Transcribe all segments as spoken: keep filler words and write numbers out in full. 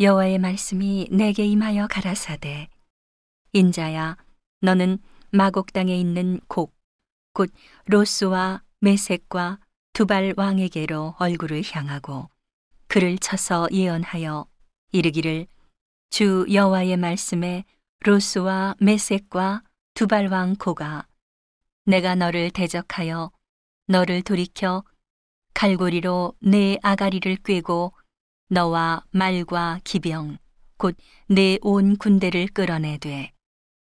여호와의 말씀이 내게 임하여 가라사대 인자야 너는 마곡 땅에 있는 곡 곧 로스와 메섹과 두발 왕에게로 얼굴을 향하고 그를 쳐서 예언하여 이르기를 주 여호와의 말씀에 로스와 메섹과 두발 왕 고가 내가 너를 대적하여 너를 돌이켜 갈고리로 네 아가리를 꿰고 너와 말과 기병 곧 네 온 군대를 끌어내되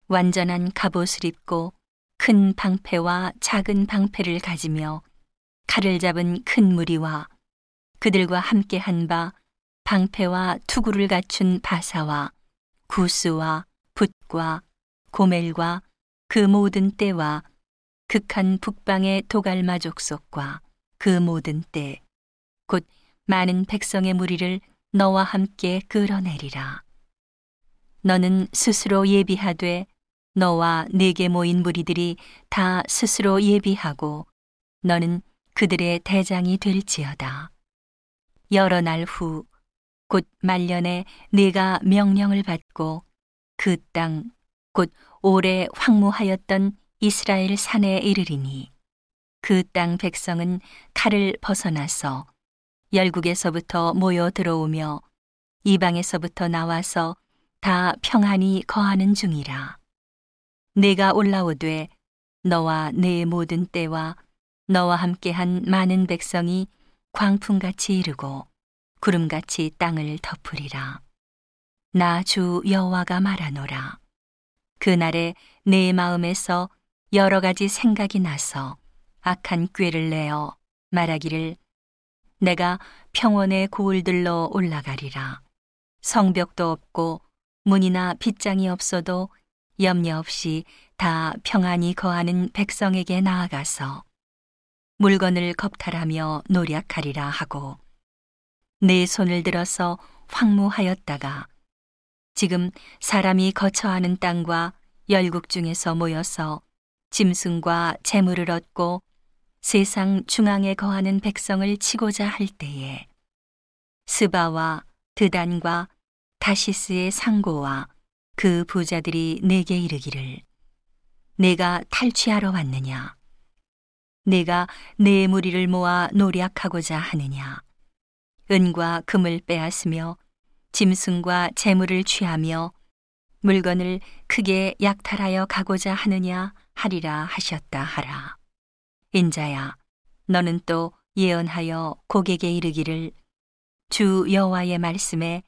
완전한 갑옷을 입고 큰 방패와 작은 방패를 가지며 칼을 잡은 큰 무리와 그들과 함께한 바 방패와 투구를 갖춘 바사와 구스와 붓과 고멜과 그 모든 떼와 극한 북방의 도갈마 족속과 그 모든 떼 곧 많은 백성의 무리를 너와 함께 끌어내리라. 너는 스스로 예비하되 너와 네게 모인 무리들이 다 스스로 예비하고 너는 그들의 대장이 될지어다. 여러 날 후 곧 말년에 네가 명령을 받고 그 땅 곧 오래 황무하였던 이스라엘 산에 이르리니 그 땅 백성은 칼을 벗어나서 열국에서부터 모여 들어오며 이방에서부터 나와서 다 평안히 거하는 중이라. 네가 올라오되 너와 네 모든 때와 너와 함께한 많은 백성이 광풍같이 이르고 구름같이 땅을 덮으리라. 나 주 여호와가 말하노라. 그날에 내 마음에서 여러 가지 생각이 나서 악한 꾀를 내어 말하기를 내가 평원의 고을들로 올라가리라. 성벽도 없고 문이나 빗장이 없어도 염려 없이 다 평안히 거하는 백성에게 나아가서 물건을 겁탈하며 노략하리라 하고 내 손을 들어서 황무하였다가 지금 사람이 거처하는 땅과 열국 중에서 모여서 짐승과 재물을 얻고 세상 중앙에 거하는 백성을 치고자 할 때에 스바와 드단과 다시스의 상고와 그 부자들이 내게 이르기를 내가 탈취하러 왔느냐 내가 내 무리를 모아 노략하고자 하느냐 은과 금을 빼앗으며 짐승과 재물을 취하며 물건을 크게 약탈하여 가고자 하느냐 하리라 하셨다 하라. 인자야 너는 또 예언하여 곡에게 이르기를 주 여호와의 말씀에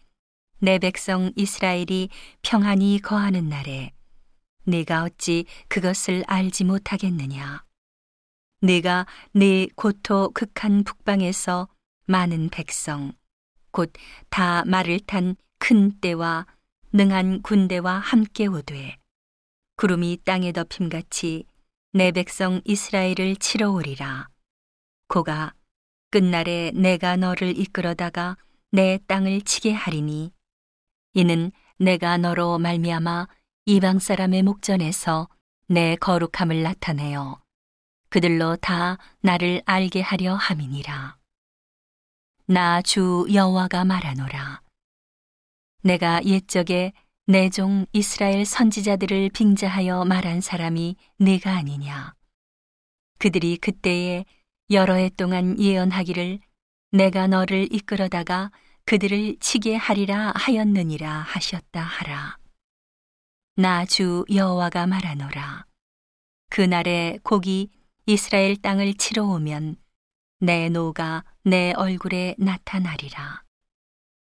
내 백성 이스라엘이 평안히 거하는 날에 네가 어찌 그것을 알지 못하겠느냐. 네가 네 고토 극한 북방에서 많은 백성 곧 다 말을 탄 큰 떼와 능한 군대와 함께 오되 구름이 땅에 덮임같이 내 백성 이스라엘을 치러 오리라. 고가 끝날에 내가 너를 이끌어다가 내 땅을 치게 하리니 이는 내가 너로 말미암아 이방 사람의 목전에서 내 거룩함을 나타내어 그들로 다 나를 알게 하려 함이니라. 나 주 여호와가 말하노라. 내가 옛적에 내 종 이스라엘 선지자들을 빙자하여 말한 사람이 네가 아니냐. 그들이 그때에 여러 해 동안 예언하기를 내가 너를 이끌어다가 그들을 치게 하리라 하였느니라 하셨다 하라. 나 주 여호와가 말하노라. 그날에 곡이 이스라엘 땅을 치러 오면 내 노가 내 얼굴에 나타나리라.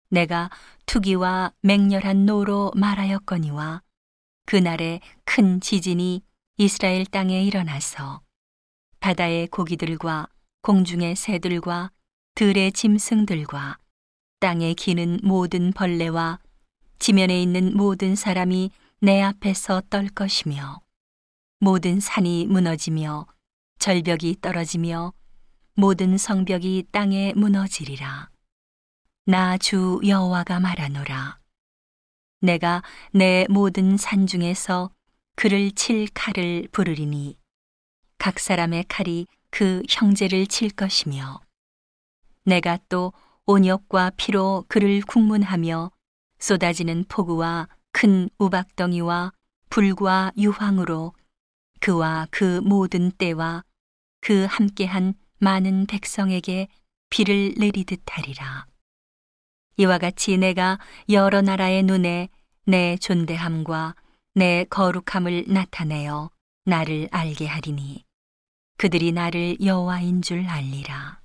내가 투기와 맹렬한 노로 말하였거니와 그날에 큰 지진이 이스라엘 땅에 일어나서 바다의 고기들과 공중의 새들과 들의 짐승들과 땅에 기는 모든 벌레와 지면에 있는 모든 사람이 내 앞에서 떨 것이며 모든 산이 무너지며 절벽이 떨어지며 모든 성벽이 땅에 무너지리라. 나 주 여호와가 말하노라. 내가 내 모든 산 중에서 그를 칠 칼을 부르리니 각 사람의 칼이 그 형제를 칠 것이며 내가 또 온역과 피로 그를 국문하며 쏟아지는 폭우와 큰 우박덩이와 불과 유황으로 그와 그 모든 때와 그 함께한 많은 백성에게 비를 내리듯 하리라. 이와 같이 내가 여러 나라의 눈에 내 존대함과 내 거룩함을 나타내어 나를 알게 하리니 그들이 나를 여호와인 줄 알리라.